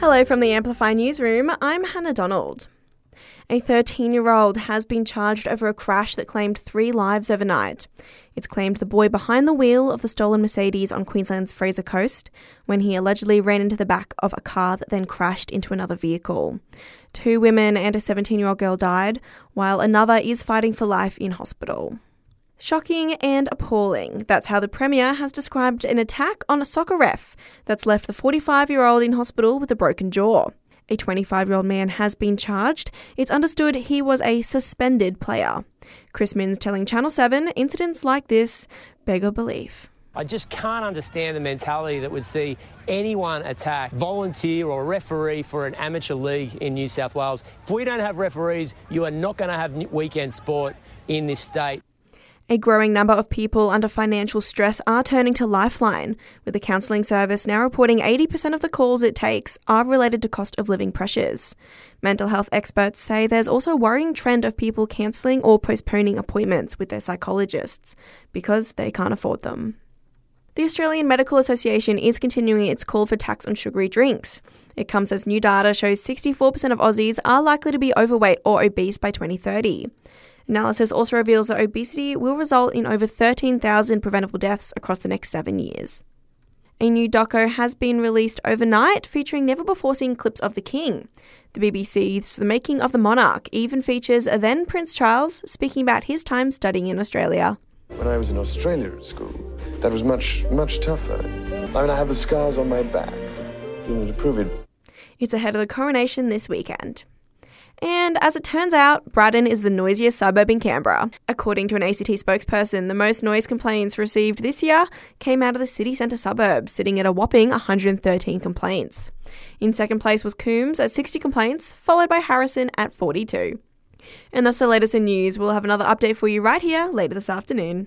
Hello from the Amplify Newsroom, I'm Hannah Donald. A 13-year-old has been charged over a crash that claimed 3 lives overnight. It's claimed the boy behind the wheel of the stolen Mercedes on Queensland's Fraser Coast when he allegedly ran into the back of a car that then crashed into another vehicle. 2 women and a 17-year-old girl died, while another is fighting for life in hospital. Shocking and appalling. That's how the Premier has described an attack on a soccer ref that's left the 45-year-old in hospital with a broken jaw. A 25-year-old man has been charged. It's understood he was a suspended player. Chris Minns telling Channel 7 incidents like this beggar belief. I just can't understand the mentality that would see anyone attack, volunteer or referee for an amateur league in New South Wales. If we don't have referees, you are not going to have weekend sport in this state. A growing number of people under financial stress are turning to Lifeline, with the counselling service now reporting 80% of the calls it takes are related to cost of living pressures. Mental health experts say there's also a worrying trend of people cancelling or postponing appointments with their psychologists because they can't afford them. The Australian Medical Association is continuing its call for tax on sugary drinks. It comes as new data shows 64% of Aussies are likely to be overweight or obese by 2030. Analysis also reveals that obesity will result in over 13,000 preventable deaths across the next 7 years. A new doco has been released overnight featuring never-before-seen clips of the king. The BBC's The Making of the Monarch even features a then Prince Charles speaking about his time studying in Australia. When I was in Australia at school, that was much, much tougher. I mean, I have the scars on my back, to prove it. It's ahead of the coronation this weekend. And as it turns out, Braddon is the noisiest suburb in Canberra. According to an ACT spokesperson, the most noise complaints received this year came out of the city centre suburbs, sitting at a whopping 113 complaints. In second place was Coombs at 60 complaints, followed by Harrison at 42. And that's the latest in news. We'll have another update for you right here later this afternoon.